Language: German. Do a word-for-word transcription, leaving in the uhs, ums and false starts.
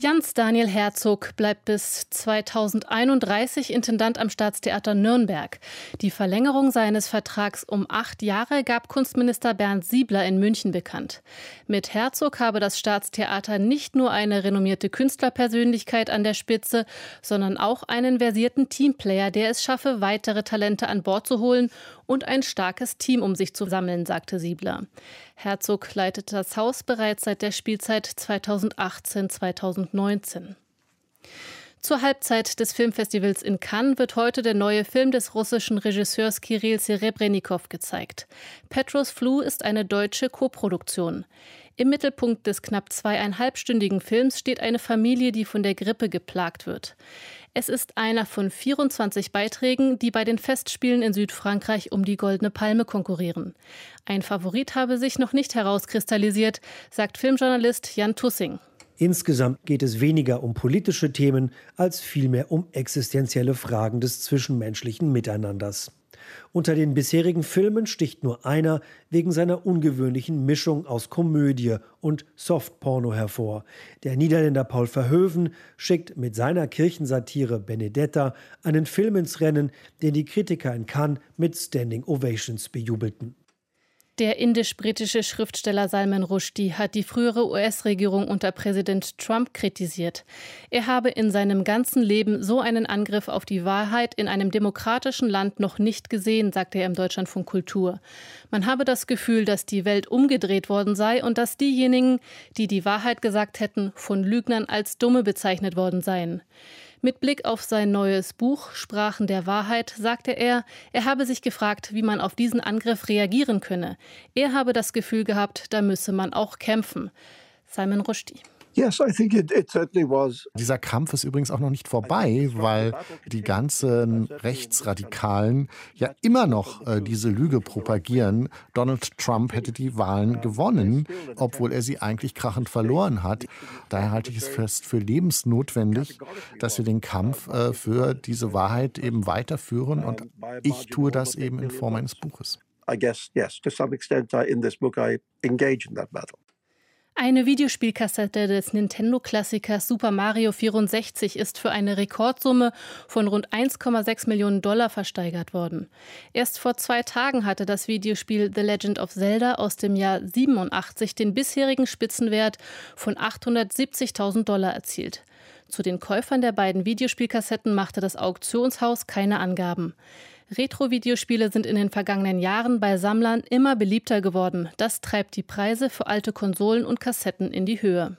Jans Daniel Herzog bleibt bis zweitausendeinunddreißig Intendant am Staatstheater Nürnberg. Die Verlängerung seines Vertrags um acht Jahre gab Kunstminister Bernd Siebler in München bekannt. Mit Herzog habe das Staatstheater nicht nur eine renommierte Künstlerpersönlichkeit an der Spitze, sondern auch einen versierten Teamplayer, der es schaffe, weitere Talente an Bord zu holen und ein starkes Team um sich zu sammeln, sagte Siebler. Herzog leitet das Haus bereits seit der Spielzeit zweitausendachtzehn zweitausendneunzehn. Zur Halbzeit des Filmfestivals in Cannes wird heute der neue Film des russischen Regisseurs Kirill Serebrennikov gezeigt. Petros Flu ist eine deutsche Koproduktion. Im Mittelpunkt des knapp zweieinhalbstündigen Films steht eine Familie, die von der Grippe geplagt wird. Es ist einer von vierundzwanzig Beiträgen, die bei den Festspielen in Südfrankreich um die Goldene Palme konkurrieren. Ein Favorit habe sich noch nicht herauskristallisiert, sagt Filmjournalist Jan Tussing. Insgesamt geht es weniger um politische Themen als vielmehr um existenzielle Fragen des zwischenmenschlichen Miteinanders. Unter den bisherigen Filmen sticht nur einer wegen seiner ungewöhnlichen Mischung aus Komödie und Softporno hervor. Der Niederländer Paul Verhoeven schickt mit seiner Kirchensatire Benedetta einen Film ins Rennen, den die Kritiker in Cannes mit Standing Ovations bejubelten. Der indisch-britische Schriftsteller Salman Rushdie hat die frühere U S-Regierung unter Präsident Trump kritisiert. Er habe in seinem ganzen Leben so einen Angriff auf die Wahrheit in einem demokratischen Land noch nicht gesehen, sagte er im Deutschlandfunk Kultur. Man habe das Gefühl, dass die Welt umgedreht worden sei und dass diejenigen, die die Wahrheit gesagt hätten, von Lügnern als Dumme bezeichnet worden seien. Mit Blick auf sein neues Buch Sprachen der Wahrheit sagte er, er habe sich gefragt, wie man auf diesen Angriff reagieren könne. Er habe das Gefühl gehabt, da müsse man auch kämpfen. Salman Rushdie. Yes, I think it, it certainly was. Dieser Kampf ist übrigens auch noch nicht vorbei, weil die ganzen Rechtsradikalen ja immer noch äh, diese Lüge propagieren. Donald Trump hätte die Wahlen gewonnen, obwohl er sie eigentlich krachend verloren hat. Daher halte ich es fest für lebensnotwendig, dass wir den Kampf äh, für diese Wahrheit eben weiterführen. Und ich tue das eben in Form eines Buches. I guess, yes, to some extent in this book I engage in that battle. Eine Videospielkassette des Nintendo-Klassikers Super Mario vierundsechzig ist für eine Rekordsumme von rund eins Komma sechs Millionen Dollar versteigert worden. Erst vor zwei Tagen hatte das Videospiel The Legend of Zelda aus dem Jahr siebenundachtzig den bisherigen Spitzenwert von achthundertsiebzigtausend Dollar erzielt. Zu den Käufern der beiden Videospielkassetten machte das Auktionshaus keine Angaben. Retro-Videospiele sind in den vergangenen Jahren bei Sammlern immer beliebter geworden. Das treibt die Preise für alte Konsolen und Kassetten in die Höhe.